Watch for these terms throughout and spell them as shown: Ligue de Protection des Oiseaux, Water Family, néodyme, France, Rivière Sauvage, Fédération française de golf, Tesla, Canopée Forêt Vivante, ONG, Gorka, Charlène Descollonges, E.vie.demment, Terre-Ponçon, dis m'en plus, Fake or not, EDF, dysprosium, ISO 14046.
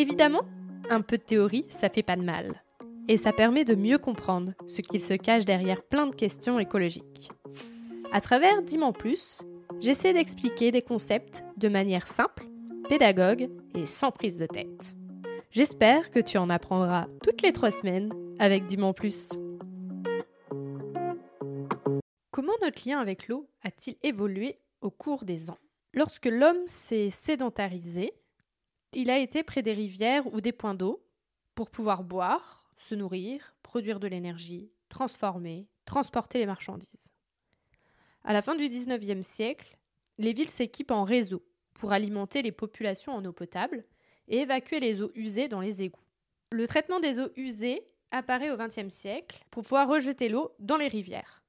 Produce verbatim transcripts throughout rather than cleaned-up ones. Évidemment, un peu de théorie, ça fait pas de mal. Et ça permet de mieux comprendre ce qu'il se cache derrière plein de questions écologiques. À travers Dis-m'en plus, j'essaie d'expliquer des concepts de manière simple, pédagogue et sans prise de tête. J'espère que tu en apprendras toutes les trois semaines avec Dis-m'en plus. Comment notre lien avec l'eau a-t-il évolué au cours des ans ? Lorsque l'homme s'est sédentarisé, il a été près des rivières ou des points d'eau pour pouvoir boire, se nourrir, produire de l'énergie, transformer, transporter les marchandises. À la fin du dix-neuvième siècle, les villes s'équipent en réseaux pour alimenter les populations en eau potable et évacuer les eaux usées dans les égouts. Le traitement des eaux usées apparaît au vingtième siècle pour pouvoir rejeter l'eau dans les rivières.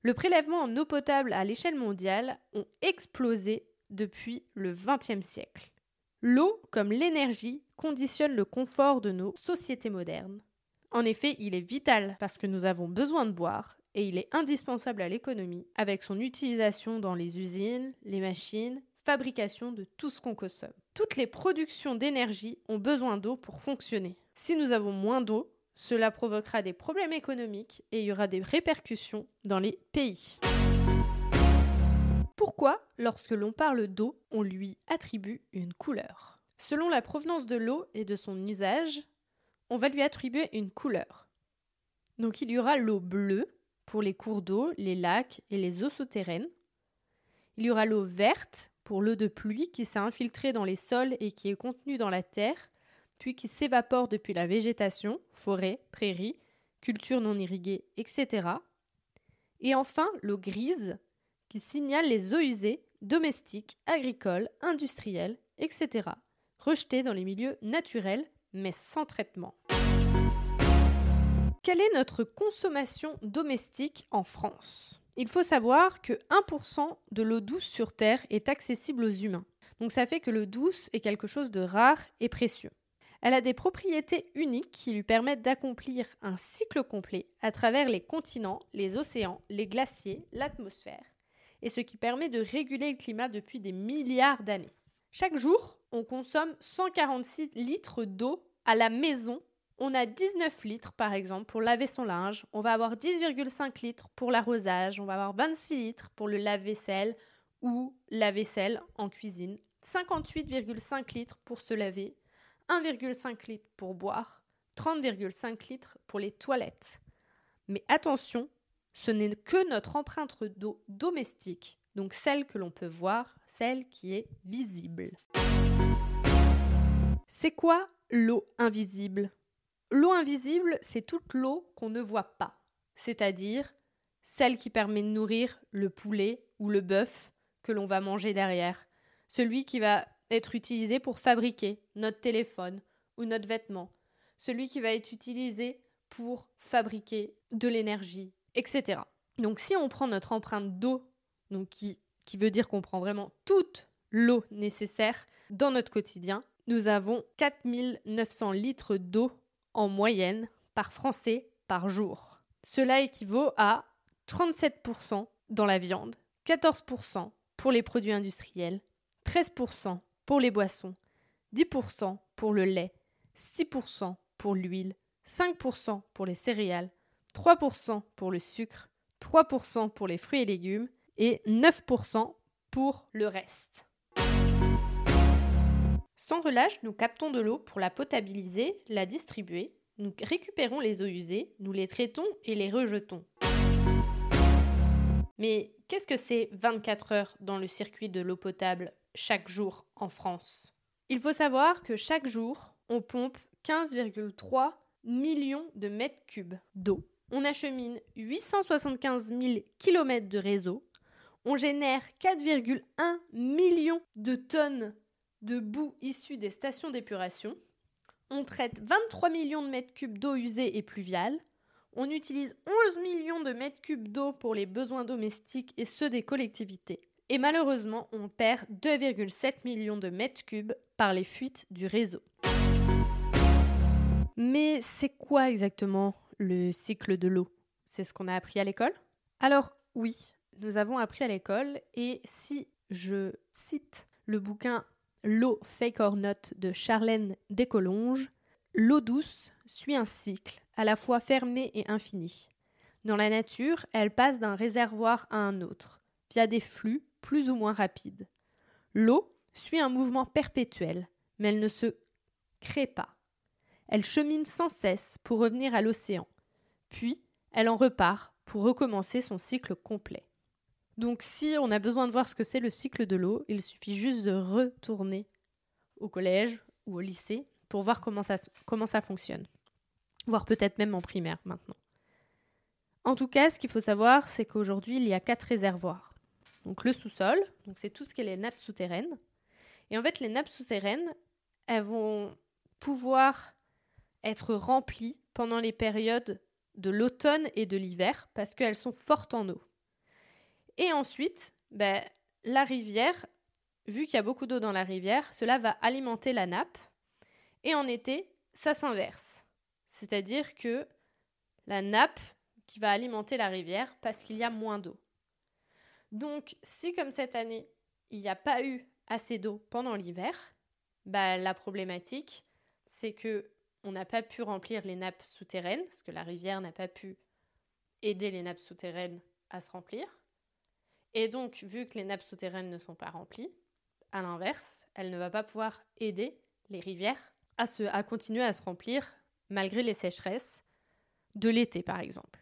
Le prélèvement en eau potable à l'échelle mondiale ont explosé depuis le vingtième siècle. L'eau, comme l'énergie, conditionne le confort de nos sociétés modernes. En effet, il est vital parce que nous avons besoin de boire et il est indispensable à l'économie avec son utilisation dans les usines, les machines, fabrication de tout ce qu'on consomme. Toutes les productions d'énergie ont besoin d'eau pour fonctionner. Si nous avons moins d'eau, cela provoquera des problèmes économiques et il y aura des répercussions dans les pays. Pourquoi, lorsque l'on parle d'eau, on lui attribue une couleur ? Selon la provenance de l'eau et de son usage, on va lui attribuer une couleur. Donc il y aura l'eau bleue pour les cours d'eau, les lacs et les eaux souterraines. Il y aura l'eau verte pour l'eau de pluie qui s'est infiltrée dans les sols et qui est contenue dans la terre, puis qui s'évapore depuis la végétation, forêts, prairies, cultures non irriguées, et cetera. Et enfin, l'eau grise, qui signale les eaux usées, domestiques, agricoles, industrielles, et cetera, rejetées dans les milieux naturels, mais sans traitement. Quelle est notre consommation domestique en France ? Il faut savoir que un pour cent de l'eau douce sur Terre est accessible aux humains. Donc ça fait que l'eau douce est quelque chose de rare et précieux. Elle a des propriétés uniques qui lui permettent d'accomplir un cycle complet à travers les continents, les océans, les glaciers, l'atmosphère, et ce qui permet de réguler le climat depuis des milliards d'années. Chaque jour, on consomme cent quarante-six litres d'eau à la maison. On a dix-neuf litres, par exemple, pour laver son linge. On va avoir dix virgule cinq litres pour l'arrosage. On va avoir vingt-six litres pour le lave-vaisselle ou la vaisselle en cuisine. cinquante-huit virgule cinq litres pour se laver. un virgule cinq litre pour boire, trente virgule cinq litres pour les toilettes. Mais attention, ce n'est que notre empreinte d'eau domestique, donc celle que l'on peut voir, celle qui est visible. C'est quoi l'eau invisible ? L'eau invisible, c'est toute l'eau qu'on ne voit pas, c'est-à-dire celle qui permet de nourrir le poulet ou le bœuf que l'on va manger derrière, celui qui va être utilisé pour fabriquer notre téléphone ou notre vêtement, celui qui va être utilisé pour fabriquer de l'énergie, et cetera. Donc si on prend notre empreinte d'eau, donc qui, qui veut dire qu'on prend vraiment toute l'eau nécessaire dans notre quotidien, nous avons quatre mille neuf cents litres d'eau en moyenne par Français par jour. Cela équivaut à trente-sept pour cent dans la viande, quatorze pour cent pour les produits industriels, treize pour cent pour les boissons, dix pour cent pour le lait, six pour cent pour l'huile, cinq pour cent pour les céréales, trois pour cent pour le sucre, trois pour cent pour les fruits et légumes et neuf pour cent pour le reste. Sans relâche, nous captons de l'eau pour la potabiliser, la distribuer, nous récupérons les eaux usées, nous les traitons et les rejetons. Mais qu'est-ce que c'est vingt-quatre heures dans le circuit de l'eau potable chaque jour en France ? Il faut savoir que chaque jour, on pompe quinze virgule trois millions de mètres cubes d'eau. On achemine huit cent soixante-quinze mille kilomètres de réseau. On génère quatre virgule un millions de tonnes de boue issues des stations d'épuration. On traite vingt-trois millions de mètres cubes d'eau usée et pluviale. On utilise onze millions de mètres cubes d'eau pour les besoins domestiques et ceux des collectivités. Et malheureusement, on perd deux virgule sept millions de mètres cubes par les fuites du réseau. Mais c'est quoi exactement le cycle de l'eau ? C'est ce qu'on a appris à l'école ? Alors oui, nous avons appris à l'école, et si je cite le bouquin l'eau fake or not de Charlène Descollonges, l'eau douce suit un cycle, à la fois fermé et infini. Dans la nature, elle passe d'un réservoir à un autre, via des flux plus ou moins rapides. L'eau suit un mouvement perpétuel, mais elle ne se crée pas. Elle chemine sans cesse pour revenir à l'océan, puis elle en repart pour recommencer son cycle complet. Donc si on a besoin de voir ce que c'est le cycle de l'eau, il suffit juste de retourner au collège ou au lycée pour voir comment ça, comment ça fonctionne, voire peut-être même en primaire maintenant. En tout cas, ce qu'il faut savoir, c'est qu'aujourd'hui, il y a quatre réservoirs. Donc le sous-sol, donc c'est tout ce qui est les nappes souterraines. Et en fait, les nappes souterraines, elles vont pouvoir être remplies pendant les périodes de l'automne et de l'hiver parce qu'elles sont fortes en eau. Et ensuite, ben, la rivière, vu qu'il y a beaucoup d'eau dans la rivière, cela va alimenter la nappe. Et en été, ça s'inverse. C'est-à-dire que la nappe qui va alimenter la rivière parce qu'il y a moins d'eau. Donc, si comme cette année, il n'y a pas eu assez d'eau pendant l'hiver, ben, la problématique, c'est que on n'a pas pu remplir les nappes souterraines, parce que la rivière n'a pas pu aider les nappes souterraines à se remplir. Et donc, vu que les nappes souterraines ne sont pas remplies, à l'inverse, elle ne va pas pouvoir aider les rivières à, se, à continuer à se remplir malgré les sécheresses de l'été, par exemple.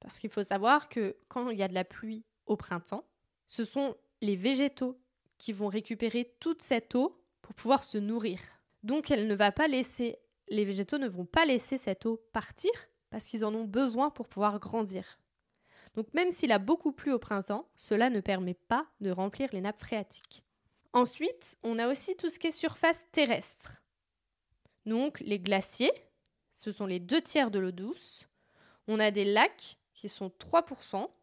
Parce qu'il faut savoir que quand il y a de la pluie au printemps, ce sont les végétaux qui vont récupérer toute cette eau pour pouvoir se nourrir. Donc, elle ne va pas laisser... Les végétaux ne vont pas laisser cette eau partir parce qu'ils en ont besoin pour pouvoir grandir. Donc même s'il a beaucoup plu au printemps, cela ne permet pas de remplir les nappes phréatiques. Ensuite, on a aussi tout ce qui est surface terrestre. Donc les glaciers, ce sont les deux tiers de l'eau douce. On a des lacs qui sont trois pour cent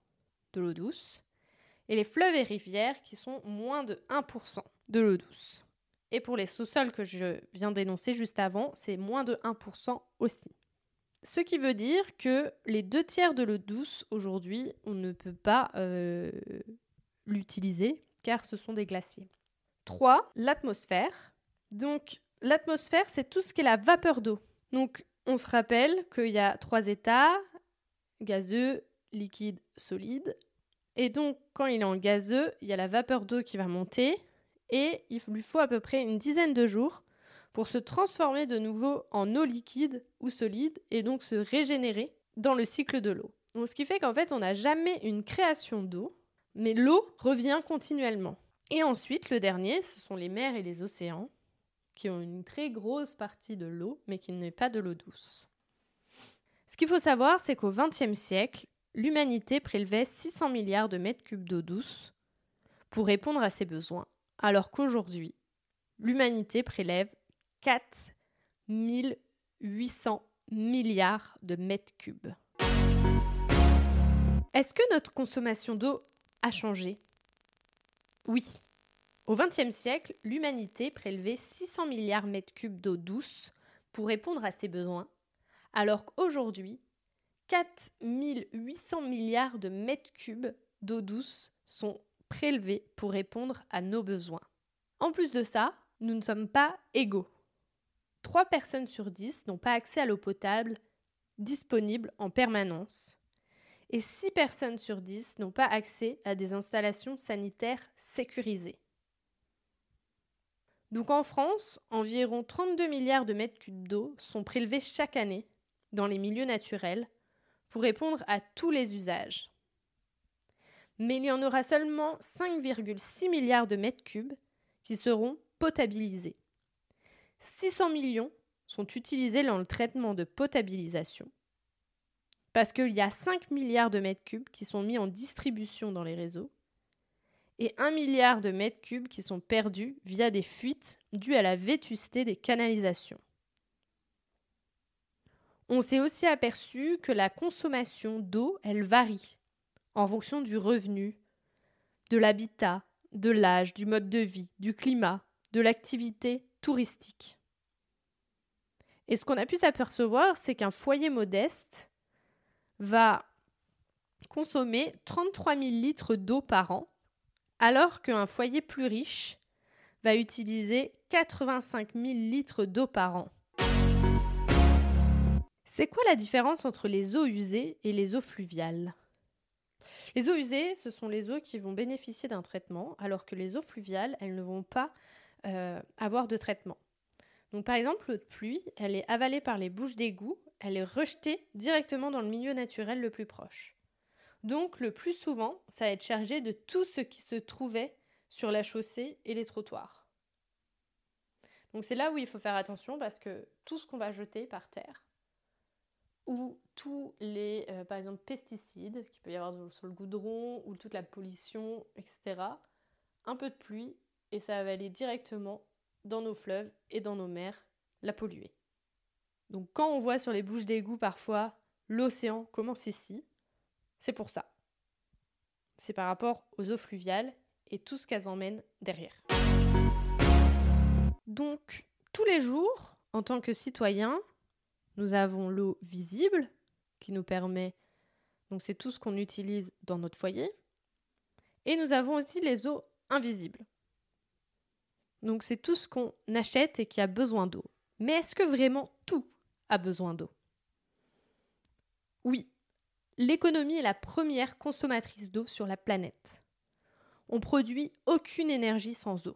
de l'eau douce et les fleuves et rivières qui sont moins de un pour cent de l'eau douce. Et pour les sous-sols que je viens d'énoncer juste avant, c'est moins de un pour cent aussi. Ce qui veut dire que les deux tiers de l'eau douce, aujourd'hui, on ne peut pas euh, l'utiliser, car ce sont des glaciers. trois. L'atmosphère. Donc, l'atmosphère, c'est tout ce qui est la vapeur d'eau. Donc, on se rappelle qu'il y a trois états, gazeux, liquide, solide. Et donc, quand il est en gazeux, il y a la vapeur d'eau qui va monter, et il lui faut à peu près une dizaine de jours pour se transformer de nouveau en eau liquide ou solide et donc se régénérer dans le cycle de l'eau. Donc, ce qui fait qu'en fait, on n'a jamais une création d'eau, mais l'eau revient continuellement. Et ensuite, le dernier, ce sont les mers et les océans qui ont une très grosse partie de l'eau, mais qui n'est pas de l'eau douce. Ce qu'il faut savoir, c'est qu'au vingtième siècle, l'humanité prélevait six cents milliards de mètres cubes d'eau douce pour répondre à ses besoins. Alors qu'aujourd'hui, l'humanité prélève quatre mille huit cents milliards de mètres cubes. Est-ce que notre consommation d'eau a changé ? Oui. Au vingtième siècle, l'humanité prélevait six cents milliards de mètres cubes d'eau douce pour répondre à ses besoins, alors qu'aujourd'hui, quatre mille huit cents milliards de mètres cubes d'eau douce sont prélevés pour répondre à nos besoins. En plus de ça, nous ne sommes pas égaux. trois personnes sur dix n'ont pas accès à l'eau potable disponible en permanence et six personnes sur dix n'ont pas accès à des installations sanitaires sécurisées. Donc en France, environ trente-deux milliards de mètres cubes d'eau sont prélevés chaque année dans les milieux naturels pour répondre à tous les usages. Mais il y en aura seulement cinq virgule six milliards de mètres cubes qui seront potabilisés. six cents millions sont utilisés dans le traitement de potabilisation parce qu'il y a cinq milliards de mètres cubes qui sont mis en distribution dans les réseaux et un milliard de mètres cubes qui sont perdus via des fuites dues à la vétusté des canalisations. On s'est aussi aperçu que la consommation d'eau, elle varie en fonction du revenu, de l'habitat, de l'âge, du mode de vie, du climat, de l'activité touristique. Et ce qu'on a pu s'apercevoir, c'est qu'un foyer modeste va consommer trente-trois mille litres d'eau par an, alors qu'un foyer plus riche va utiliser quatre-vingt-cinq mille litres d'eau par an. C'est quoi la différence entre les eaux usées et les eaux fluviales ? Les eaux usées, ce sont les eaux qui vont bénéficier d'un traitement, alors que les eaux fluviales, elles ne vont pas euh, avoir de traitement. Donc par exemple, l'eau de pluie, elle est avalée par les bouches d'égout, elle est rejetée directement dans le milieu naturel le plus proche. Donc le plus souvent, ça va être chargé de tout ce qui se trouvait sur la chaussée et les trottoirs. Donc c'est là où il faut faire attention parce que tout ce qu'on va jeter par terre, ou tous les, euh, par exemple, pesticides qu'il peut y avoir sur le goudron, ou toute la pollution, et cetera. Un peu de pluie, et ça va aller directement dans nos fleuves et dans nos mers, la polluer. Donc quand on voit sur les bouches d'égout parfois, l'océan commence ici, c'est pour ça. C'est par rapport aux eaux fluviales et tout ce qu'elles emmènent derrière. Donc, tous les jours, en tant que citoyens, nous avons l'eau visible qui nous permet, donc c'est tout ce qu'on utilise dans notre foyer, et nous avons aussi les eaux invisibles. Donc c'est tout ce qu'on achète et qui a besoin d'eau. Mais est-ce que vraiment tout a besoin d'eau ? Oui, l'économie est la première consommatrice d'eau sur la planète. On ne produit aucune énergie sans eau.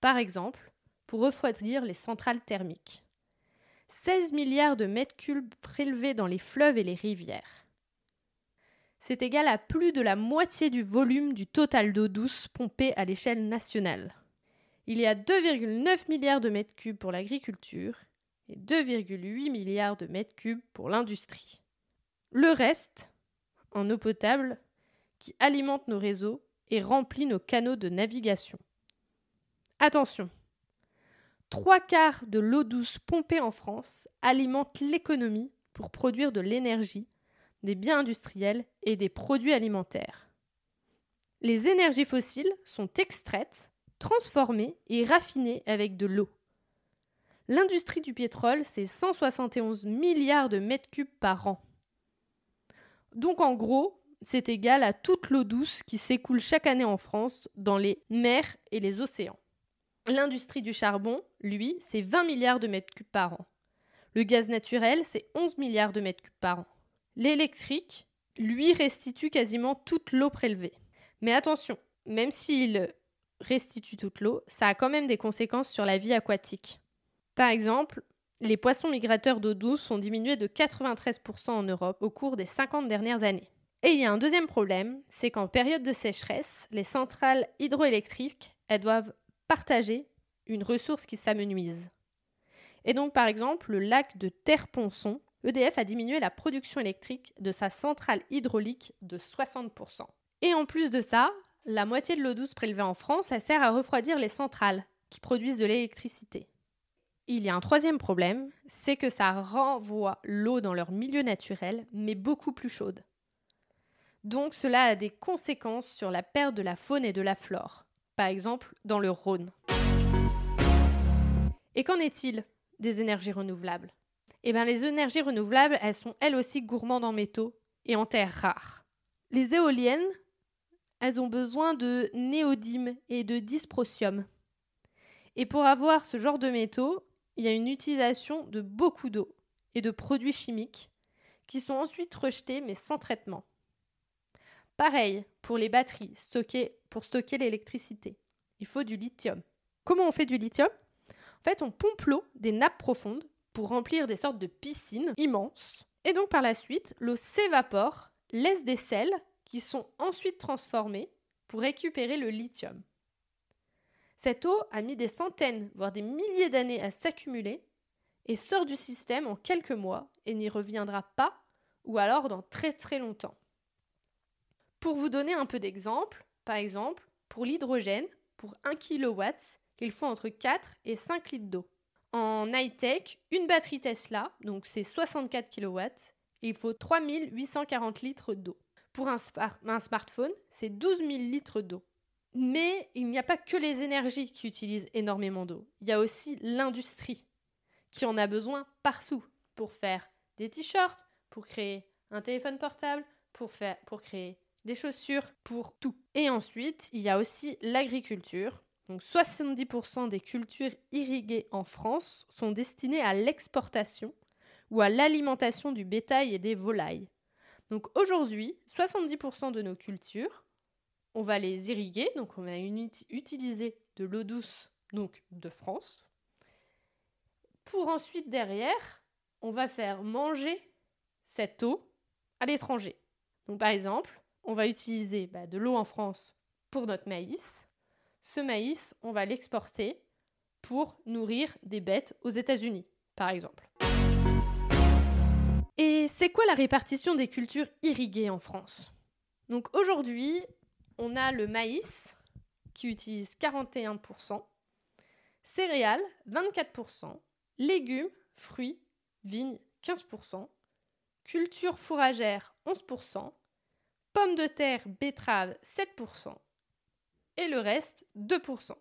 Par exemple, pour refroidir les centrales thermiques. seize milliards de mètres cubes prélevés dans les fleuves et les rivières. C'est égal à plus de la moitié du volume du total d'eau douce pompée à l'échelle nationale. Il y a deux virgule neuf milliards de mètres cubes pour l'agriculture et deux virgule huit milliards de mètres cubes pour l'industrie. Le reste, en eau potable, qui alimente nos réseaux et remplit nos canaux de navigation. Attention, trois quarts de l'eau douce pompée en France alimente l'économie pour produire de l'énergie, des biens industriels et des produits alimentaires. Les énergies fossiles sont extraites, transformées et raffinées avec de l'eau. L'industrie du pétrole, c'est cent soixante et onze milliards de mètres cubes par an. Donc en gros, c'est égal à toute l'eau douce qui s'écoule chaque année en France dans les mers et les océans. L'industrie du charbon, lui, c'est vingt milliards de mètres cubes par an. Le gaz naturel, c'est onze milliards de mètres cubes par an. L'électrique, lui, restitue quasiment toute l'eau prélevée. Mais attention, même s'il restitue toute l'eau, ça a quand même des conséquences sur la vie aquatique. Par exemple, les poissons migrateurs d'eau douce sont diminués de quatre-vingt-treize pour cent en Europe au cours des cinquante dernières années. Et il y a un deuxième problème, c'est qu'en période de sécheresse, les centrales hydroélectriques, elles doivent partager une ressource qui s'amenuise. Et donc, par exemple, le lac de Terre-Ponçon, E D F a diminué la production électrique de sa centrale hydraulique de soixante pour cent. Et en plus de ça, la moitié de l'eau douce prélevée en France, elle sert à refroidir les centrales qui produisent de l'électricité. Il y a un troisième problème, c'est que ça renvoie l'eau dans leur milieu naturel, mais beaucoup plus chaude. Donc, cela a des conséquences sur la perte de la faune et de la flore. Par exemple dans le Rhône. Et qu'en est-il des énergies renouvelables ? Eh bien les énergies renouvelables, elles sont elles aussi gourmandes en métaux et en terres rares. Les éoliennes, elles ont besoin de néodyme et de dysprosium. Et pour avoir ce genre de métaux, il y a une utilisation de beaucoup d'eau et de produits chimiques qui sont ensuite rejetés mais sans traitement. Pareil pour les batteries stockées pour stocker l'électricité. Il faut du lithium. Comment on fait du lithium ? En fait, on pompe l'eau des nappes profondes pour remplir des sortes de piscines immenses. Et donc par la suite, l'eau s'évapore, laisse des sels qui sont ensuite transformés pour récupérer le lithium. Cette eau a mis des centaines, voire des milliers d'années à s'accumuler et sort du système en quelques mois et n'y reviendra pas ou alors dans très très longtemps. Pour vous donner un peu d'exemple, par exemple, pour l'hydrogène, pour un kilowatt, il faut entre quatre et cinq litres d'eau. En high-tech, une batterie Tesla, donc c'est soixante-quatre kilowatts, il faut trois mille huit cent quarante litres d'eau. Pour un, spa- un smartphone, c'est douze mille litres d'eau. Mais il n'y a pas que les énergies qui utilisent énormément d'eau. Il y a aussi l'industrie qui en a besoin partout pour faire des t-shirts, pour créer un téléphone portable, pour, faire, pour créer... des chaussures, pour tout. Et ensuite, il y a aussi l'agriculture Donc soixante-dix pour cent des cultures irriguées en France sont destinées à l'exportation ou à l'alimentation du bétail et des volailles. Donc aujourd'hui, soixante-dix pour cent de nos cultures, on va les irriguer, donc on va utiliser de l'eau douce donc de France, pour ensuite derrière, on va faire manger cette eau à l'étranger. Donc par exemple, on va utiliser bah, de l'eau en France pour notre maïs. Ce maïs, on va l'exporter pour nourrir des bêtes aux États-Unis, par exemple. Et c'est quoi la répartition des cultures irriguées en France ? Donc aujourd'hui, on a le maïs qui utilise quarante et un pour cent, céréales vingt-quatre pour cent, légumes, fruits, vignes quinze pour cent, cultures fourragères onze pour cent, pommes de terre, betteraves sept pour cent et le reste deux pour cent.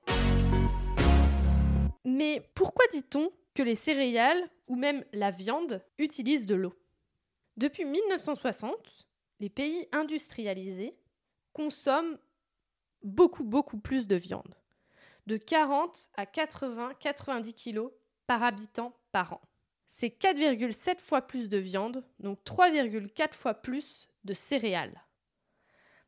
Mais pourquoi dit-on que les céréales ou même la viande utilisent de l'eau ? Depuis mille neuf cent soixante, les pays industrialisés consomment beaucoup, beaucoup plus de viande, de quarante à quatre-vingts à quatre-vingt-dix kilos par habitant par an. C'est quatre virgule sept fois plus de viande, donc trois virgule quatre fois plus de céréales.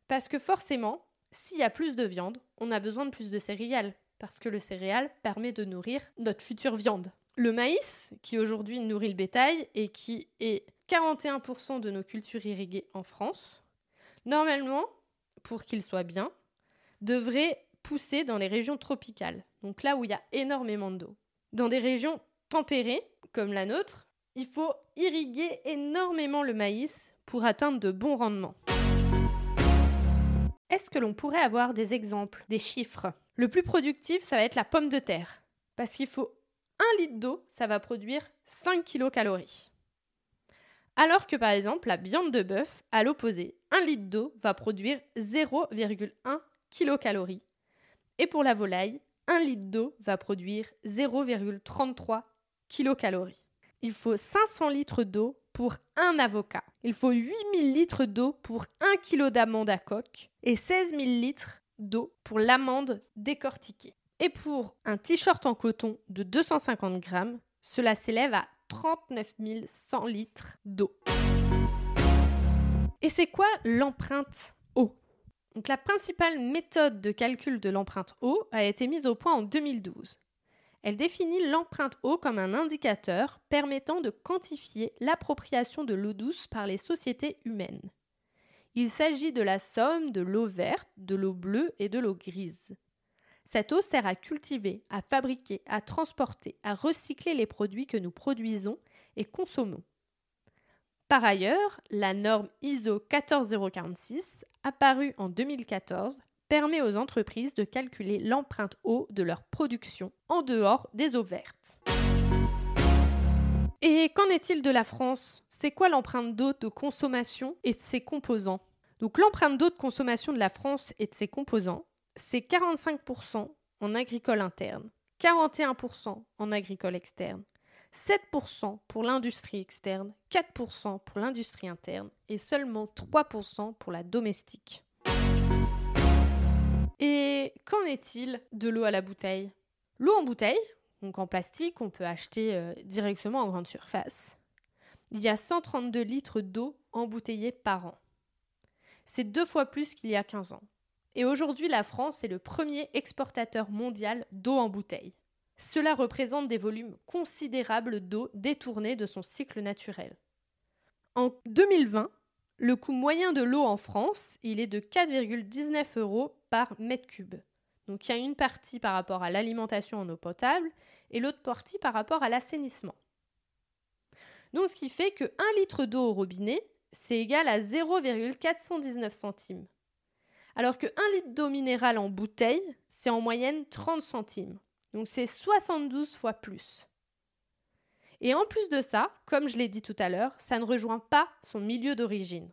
Parce que forcément, s'il y a plus de viande, on a besoin de plus de céréales, parce que le céréale permet de nourrir notre future viande. Le maïs, qui aujourd'hui nourrit le bétail et qui est quarante et un pour cent de nos cultures irriguées en France, normalement, pour qu'il soit bien, devrait pousser dans les régions tropicales, donc là où il y a énormément d'eau. Dans des régions tempérées, comme la nôtre, il faut irriguer énormément le maïs pour atteindre de bons rendements. Est-ce que l'on pourrait avoir des exemples, des chiffres ? Le plus productif, ça va être la pomme de terre, parce qu'il faut un litre d'eau, ça va produire cinq kilocalories. Alors que par exemple, la viande de bœuf, à l'opposé, un litre d'eau va produire zéro virgule un kilocalorie. Et pour la volaille, un litre d'eau va produire zéro virgule trente-trois kilocalories. Il faut cinq cents litres d'eau pour un avocat. Il faut huit mille litres d'eau pour un kilo d'amande à coque et seize mille litres d'eau pour l'amande décortiquée. Et pour un t-shirt en coton de deux cent cinquante grammes, cela s'élève à trente-neuf mille cent litres d'eau. Et c'est quoi l'empreinte eau ? Donc la principale méthode de calcul de l'empreinte eau a été mise au point en deux mille douze. Elle définit l'empreinte eau comme un indicateur permettant de quantifier l'appropriation de l'eau douce par les sociétés humaines. Il s'agit de la somme de l'eau verte, de l'eau bleue et de l'eau grise. Cette eau sert à cultiver, à fabriquer, à transporter, à recycler les produits que nous produisons et consommons. Par ailleurs, la norme I S O quatorze mille quarante-six, apparue en deux mille quatorze, permet aux entreprises de calculer l'empreinte eau de leur production en dehors des eaux vertes. Et qu'en est-il de la France ? C'est quoi l'empreinte d'eau de consommation et de ses composants ? Donc l'empreinte d'eau de consommation de la France et de ses composants, c'est quarante-cinq pour cent en agricole interne, quarante et un pour cent en agricole externe, sept pour cent pour l'industrie externe, quatre pour cent pour l'industrie interne et seulement trois pour cent pour la domestique. Et qu'en est-il de l'eau à la bouteille ? L'eau en bouteille, donc en plastique, on peut acheter directement en grande surface. Il y a cent trente-deux litres d'eau embouteillée par an. C'est deux fois plus qu'il y a quinze ans. Et aujourd'hui, la France est le premier exportateur mondial d'eau en bouteille. Cela représente des volumes considérables d'eau détournée de son cycle naturel. En deux mille vingt, le coût moyen de l'eau en France, il est de quatre virgule dix-neuf euros par mètre cube. Donc il y a une partie par rapport à l'alimentation en eau potable et l'autre partie par rapport à l'assainissement. Donc ce qui fait que un litre d'eau au robinet, c'est égal à zéro virgule quatre cent dix-neuf centimes. Alors que un litre d'eau minérale en bouteille, c'est en moyenne trente centimes. Donc c'est soixante-douze fois plus. Et en plus de ça, comme je l'ai dit tout à l'heure, ça ne rejoint pas son milieu d'origine.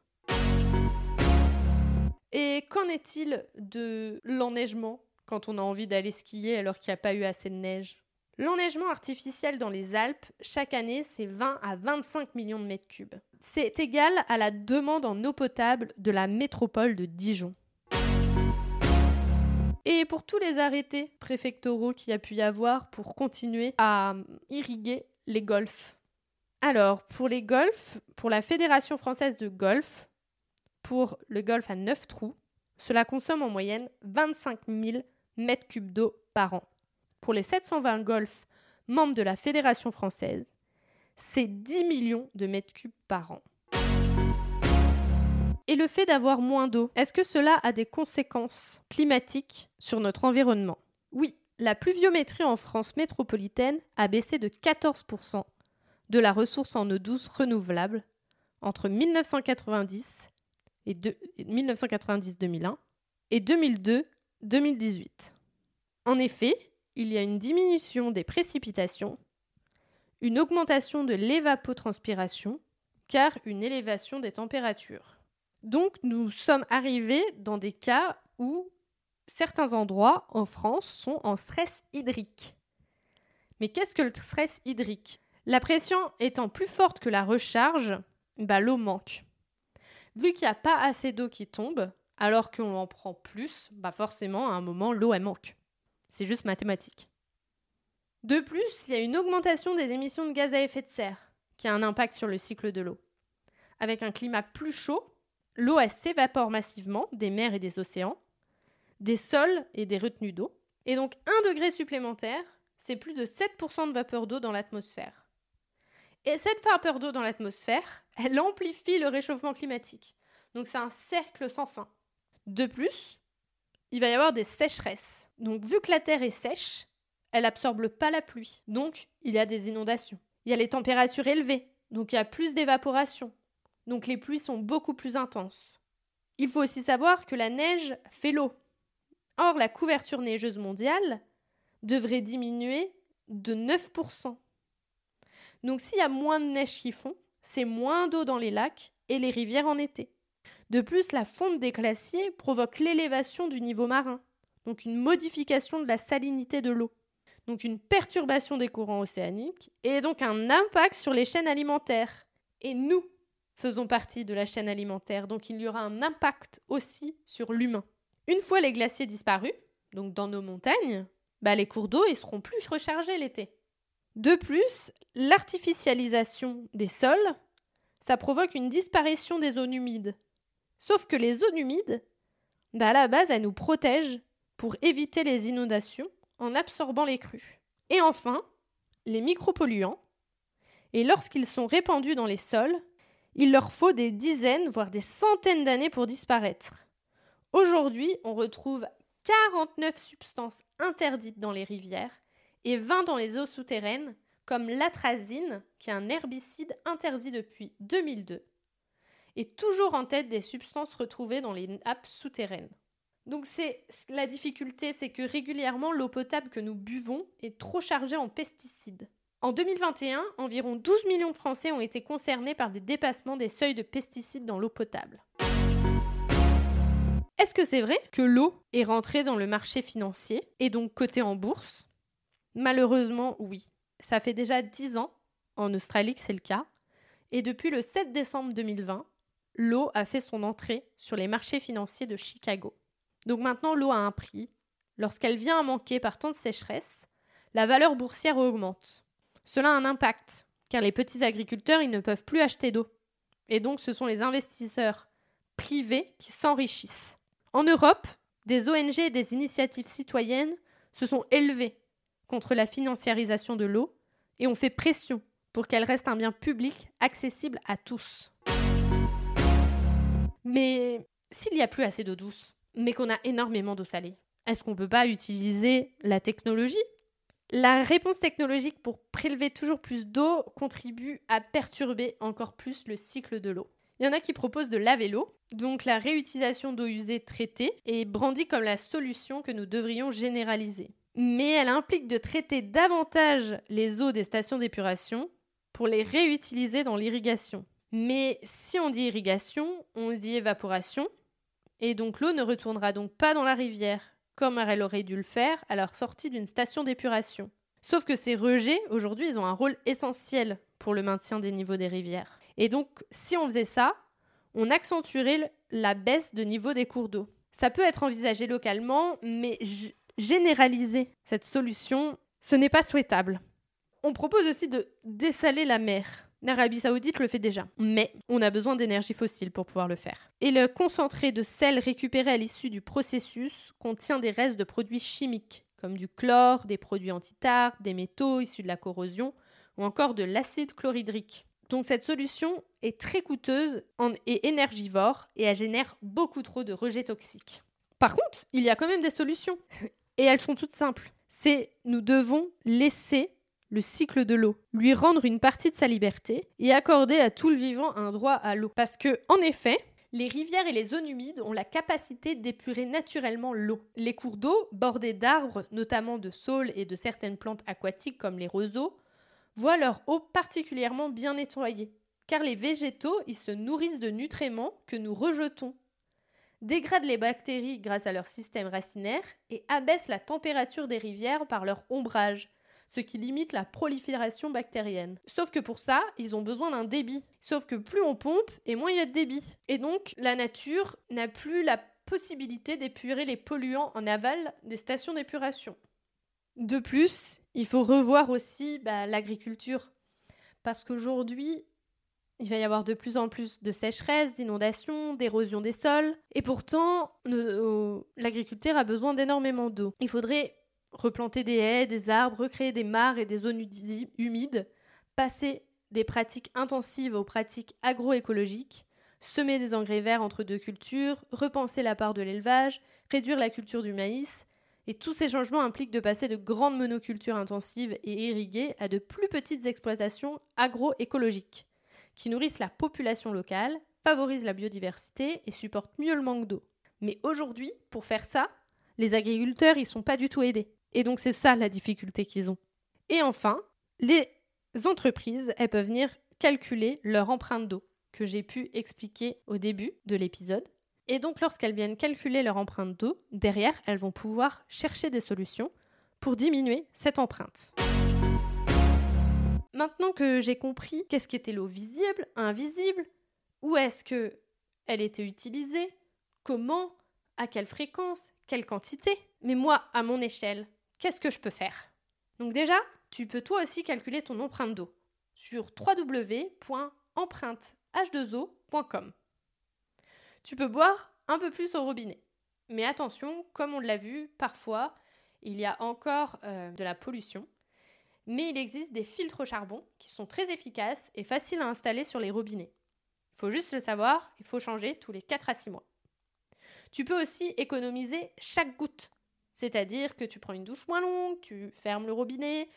Et qu'en est-il de l'enneigement quand on a envie d'aller skier alors qu'il n'y a pas eu assez de neige ? L'enneigement artificiel dans les Alpes, chaque année, c'est vingt à vingt-cinq millions de mètres cubes. C'est égal à la demande en eau potable de la métropole de Dijon. Et et pour tous les arrêtés préfectoraux qu'il y a pu y avoir pour continuer à irriguer les golfs. Alors, pour les golfs, pour la Fédération française de golf, pour le golf à neuf trous, cela consomme en moyenne vingt-cinq mille mètres cubes d'eau par an. Pour les sept cent vingt golfs membres de la Fédération française, c'est dix millions de mètres cubes par an. Et le fait d'avoir moins d'eau, est-ce que cela a des conséquences climatiques sur notre environnement ? Oui, la pluviométrie en France métropolitaine a baissé de quatorze pour cent de la ressource en eau douce renouvelable entre mille neuf cent quatre-vingt-dix et mille neuf cent quatre-vingt-dix à deux mille un et deux mille deux à deux mille dix-huit. En effet, il y a une diminution des précipitations, une augmentation de l'évapotranspiration, car une élévation des températures. Donc, nous sommes arrivés dans des cas où certains endroits en France sont en stress hydrique. Mais qu'est-ce que le stress hydrique ? La pression étant plus forte que la recharge, bah, l'eau manque. Vu qu'il n'y a pas assez d'eau qui tombe, alors qu'on en prend plus, bah forcément, à un moment, l'eau, elle manque. C'est juste mathématique. De plus, il y a une augmentation des émissions de gaz à effet de serre, qui a un impact sur le cycle de l'eau. Avec un climat plus chaud, l'eau elle s'évapore massivement des mers et des océans, des sols et des retenues d'eau. Et donc un degré supplémentaire, c'est plus de sept pour cent de vapeur d'eau dans l'atmosphère. Et cette vapeur d'eau dans l'atmosphère, elle amplifie le réchauffement climatique. Donc c'est un cercle sans fin. De plus, il va y avoir des sécheresses. Donc vu que la terre est sèche, elle n'absorbe pas la pluie. Donc il y a des inondations. Il y a les températures élevées, donc il y a plus d'évaporation. Donc les pluies sont beaucoup plus intenses. Il faut aussi savoir que la neige fait l'eau. Or, la couverture neigeuse mondiale devrait diminuer de neuf pour cent. Donc s'il y a moins de neige qui fond, c'est moins d'eau dans les lacs et les rivières en été. De plus, la fonte des glaciers provoque l'élévation du niveau marin, donc une modification de la salinité de l'eau, donc une perturbation des courants océaniques et donc un impact sur les chaînes alimentaires. Et nous faisons partie de la chaîne alimentaire, donc il y aura un impact aussi sur l'humain. Une fois les glaciers disparus, donc dans nos montagnes, bah les cours d'eau ils seront plus rechargés l'été. De plus, l'artificialisation des sols, ça provoque une disparition des zones humides. Sauf que les zones humides, bah à la base, elles nous protègent pour éviter les inondations en absorbant les crues. Et enfin, les micropolluants. Et lorsqu'ils sont répandus dans les sols, il leur faut des dizaines, voire des centaines d'années pour disparaître. Aujourd'hui, on retrouve quarante-neuf substances interdites dans les rivières et vingt dans les eaux souterraines, comme l'atrazine, qui est un herbicide interdit depuis deux mille deux, et toujours en tête des substances retrouvées dans les nappes souterraines. Donc c'est, la difficulté, c'est que régulièrement, l'eau potable que nous buvons est trop chargée en pesticides. En deux mille vingt et un, environ douze millions de Français ont été concernés par des dépassements des seuils de pesticides dans l'eau potable. Est-ce que c'est vrai que l'eau est rentrée dans le marché financier et donc cotée en bourse ? Malheureusement, oui. Ça fait déjà dix ans, en Australie que c'est le cas, et depuis le sept décembre deux mille vingt, l'eau a fait son entrée sur les marchés financiers de Chicago. Donc maintenant, l'eau a un prix. Lorsqu'elle vient à manquer par temps de sécheresse, la valeur boursière augmente. Cela a un impact, car les petits agriculteurs, ils ne peuvent plus acheter d'eau. Et donc, ce sont les investisseurs privés qui s'enrichissent. En Europe, des O N G et des initiatives citoyennes se sont élevées contre la financiarisation de l'eau et ont fait pression pour qu'elle reste un bien public accessible à tous. Mais s'il n'y a plus assez d'eau douce, mais qu'on a énormément d'eau salée, est-ce qu'on ne peut pas utiliser la technologie ? La réponse technologique pour prélever toujours plus d'eau contribue à perturber encore plus le cycle de l'eau. Il y en a qui proposent de laver l'eau, donc la réutilisation d'eau usée traitée est brandie comme la solution que nous devrions généraliser. Mais elle implique de traiter davantage les eaux des stations d'épuration pour les réutiliser dans l'irrigation. Mais si on dit irrigation, on dit évaporation, et donc l'eau ne retournera donc pas dans la rivière, comme elle aurait dû le faire à leur sortie d'une station d'épuration. Sauf que ces rejets, aujourd'hui, ils ont un rôle essentiel pour le maintien des niveaux des rivières. Et donc, si on faisait ça, on accentuerait la baisse de niveau des cours d'eau. Ça peut être envisagé localement, mais g- généraliser cette solution, ce n'est pas souhaitable. On propose aussi de dessaler la mer. L'Arabie Saoudite le fait déjà, mais on a besoin d'énergie fossile pour pouvoir le faire. Et le concentré de sel récupéré à l'issue du processus contient des restes de produits chimiques, comme du chlore, des produits anti-tartre, des métaux issus de la corrosion, ou encore de l'acide chlorhydrique. Donc cette solution est très coûteuse et énergivore, et elle génère beaucoup trop de rejets toxiques. Par contre, il y a quand même des solutions, et elles sont toutes simples. C'est nous devons laisser le cycle de l'eau, lui rendre une partie de sa liberté et accorder à tout le vivant un droit à l'eau. Parce que, en effet, les rivières et les zones humides ont la capacité d'épurer naturellement l'eau. Les cours d'eau, bordés d'arbres, notamment de saules et de certaines plantes aquatiques comme les roseaux, voient leur eau particulièrement bien nettoyée, car les végétaux y se nourrissent de nutriments que nous rejetons, dégradent les bactéries grâce à leur système racinaire et abaissent la température des rivières par leur ombrage, ce qui limite la prolifération bactérienne. Sauf que pour ça, ils ont besoin d'un débit. Sauf que plus on pompe, et moins il y a de débit. Et donc, la nature n'a plus la possibilité d'épurer les polluants en aval des stations d'épuration. De plus, il faut revoir aussi bah, l'agriculture. Parce qu'aujourd'hui, il va y avoir de plus en plus de sécheresse, d'inondations, d'érosion des sols. Et pourtant, nos... l'agriculteur a besoin d'énormément d'eau. Il faudrait replanter des haies, des arbres, recréer des mares et des zones humides, passer des pratiques intensives aux pratiques agroécologiques, semer des engrais verts entre deux cultures, repenser la part de l'élevage, réduire la culture du maïs. Et tous ces changements impliquent de passer de grandes monocultures intensives et irriguées à de plus petites exploitations agroécologiques, qui nourrissent la population locale, favorisent la biodiversité et supportent mieux le manque d'eau. Mais aujourd'hui, pour faire ça, les agriculteurs, ils sont pas du tout aidés. Et donc, c'est ça la difficulté qu'ils ont. Et enfin, les entreprises, elles peuvent venir calculer leur empreinte d'eau, que j'ai pu expliquer au début de l'épisode. Et donc, lorsqu'elles viennent calculer leur empreinte d'eau, derrière, elles vont pouvoir chercher des solutions pour diminuer cette empreinte. Maintenant que j'ai compris qu'est-ce qu'était l'eau visible, invisible, où est-ce qu'elle était utilisée, comment, à quelle fréquence, quelle quantité ? Mais moi, à mon échelle, qu'est-ce que je peux faire ? Donc déjà, tu peux toi aussi calculer ton empreinte d'eau sur w w w point empreinte h deux o point com. Tu peux boire un peu plus au robinet. Mais attention, comme on l'a vu, parfois, il y a encore euh, de la pollution. Mais il existe des filtres au charbon qui sont très efficaces et faciles à installer sur les robinets. Il faut juste le savoir, il faut changer tous les quatre à six mois. Tu peux aussi économiser chaque goutte, c'est-à-dire que tu prends une douche moins longue, tu fermes le robinet,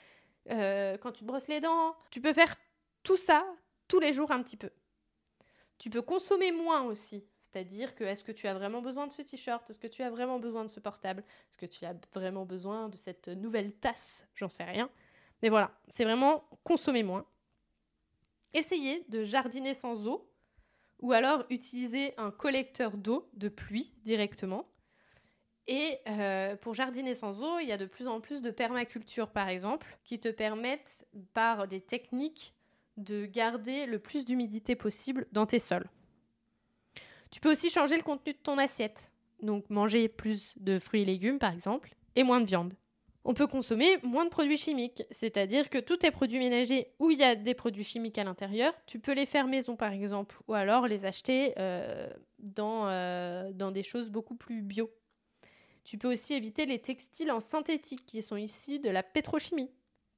euh, quand tu te brosses les dents, tu peux faire tout ça tous les jours un petit peu. Tu peux consommer moins aussi, c'est-à-dire que est-ce que tu as vraiment besoin de ce t-shirt, est-ce que tu as vraiment besoin de ce portable, est-ce que tu as vraiment besoin de cette nouvelle tasse, j'en sais rien. Mais voilà, c'est vraiment consommer moins. Essayez de jardiner sans eau, ou alors utiliser un collecteur d'eau de pluie directement. Et euh, pour jardiner sans eau, il y a de plus en plus de permaculture, par exemple, qui te permettent, par des techniques, de garder le plus d'humidité possible dans tes sols. Tu peux aussi changer le contenu de ton assiette. Donc manger plus de fruits et légumes, par exemple, et moins de viande. On peut consommer moins de produits chimiques, c'est-à-dire que tous tes produits ménagers où il y a des produits chimiques à l'intérieur, tu peux les faire maison par exemple, ou alors les acheter euh, dans, euh, dans des choses beaucoup plus bio. Tu peux aussi éviter les textiles en synthétique qui sont issus de la pétrochimie.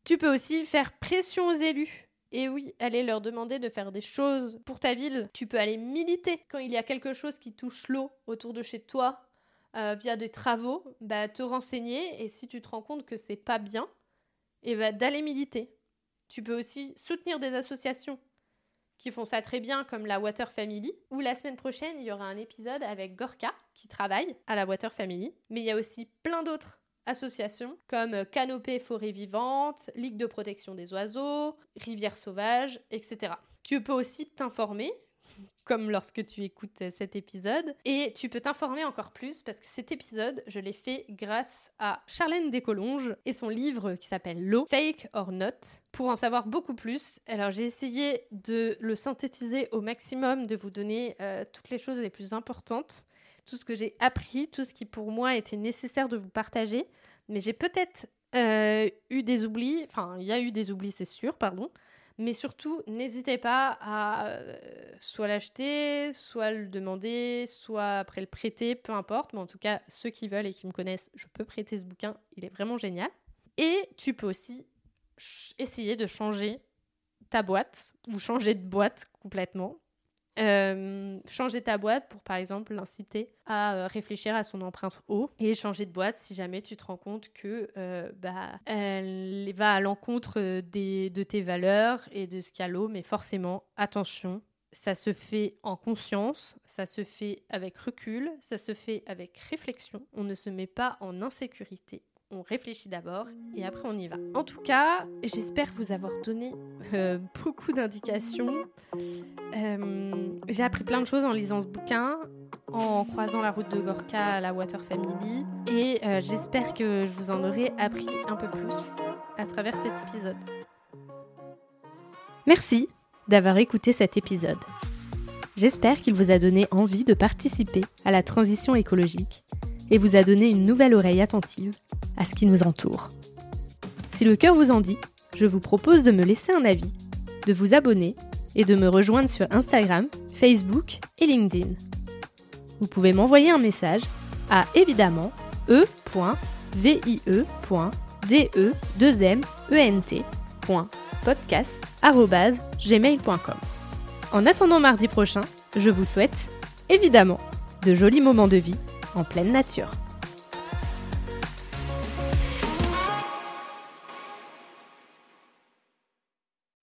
Tu peux aussi faire pression aux élus. Et oui, aller leur demander de faire des choses pour ta ville. Tu peux aller militer quand il y a quelque chose qui touche l'eau autour de chez toi, Euh, via des travaux, bah, te renseigner, et si tu te rends compte que c'est pas bien, et bah, d'aller militer. Tu peux aussi soutenir des associations qui font ça très bien, comme la Water Family, où la semaine prochaine, il y aura un épisode avec Gorka, qui travaille à la Water Family, mais il y a aussi plein d'autres associations, comme Canopée Forêt Vivante, Ligue de Protection des Oiseaux, Rivière Sauvage, et cetera. Tu peux aussi t'informer, comme lorsque tu écoutes cet épisode. Et tu peux t'informer encore plus, parce que cet épisode, je l'ai fait grâce à Charlène Descollonges et son livre qui s'appelle L'eau, Fake or Not. Pour en savoir beaucoup plus, alors j'ai essayé de le synthétiser au maximum, de vous donner euh, toutes les choses les plus importantes, tout ce que j'ai appris, tout ce qui pour moi était nécessaire de vous partager. Mais j'ai peut-être euh, eu des oublis, enfin il y a eu des oublis c'est sûr, pardon. Mais surtout, n'hésitez pas à euh, soit l'acheter, soit le demander, soit après le prêter, peu importe. Mais en tout cas, ceux qui veulent et qui me connaissent, je peux prêter ce bouquin, il est vraiment génial. Et tu peux aussi ch- essayer de changer ta boîte ou changer de boîte complètement. Euh, changer ta boîte pour par exemple l'inciter à réfléchir à son empreinte eau et changer de boîte si jamais tu te rends compte que euh, bah, elle va à l'encontre des, de tes valeurs et de ce qu'a l'eau, mais forcément attention, ça se fait en conscience, ça se fait avec recul, ça se fait avec réflexion, on ne se met pas en insécurité. On réfléchit d'abord et après on y va. En tout cas, j'espère vous avoir donné euh, beaucoup d'indications. Euh, j'ai appris plein de choses en lisant ce bouquin, en croisant la route de Gorka à la Water Family et euh, j'espère que je vous en aurai appris un peu plus à travers cet épisode. Merci d'avoir écouté cet épisode. J'espère qu'il vous a donné envie de participer à la transition écologique et vous a donné une nouvelle oreille attentive à ce qui nous entoure. Si le cœur vous en dit, je vous propose de me laisser un avis, de vous abonner et de me rejoindre sur Instagram, Facebook et LinkedIn. Vous pouvez m'envoyer un message à évidemment e point vie deux m e n t point podcast arobase gmail point com. En attendant mardi prochain, je vous souhaite évidemment de jolis moments de vie en pleine nature.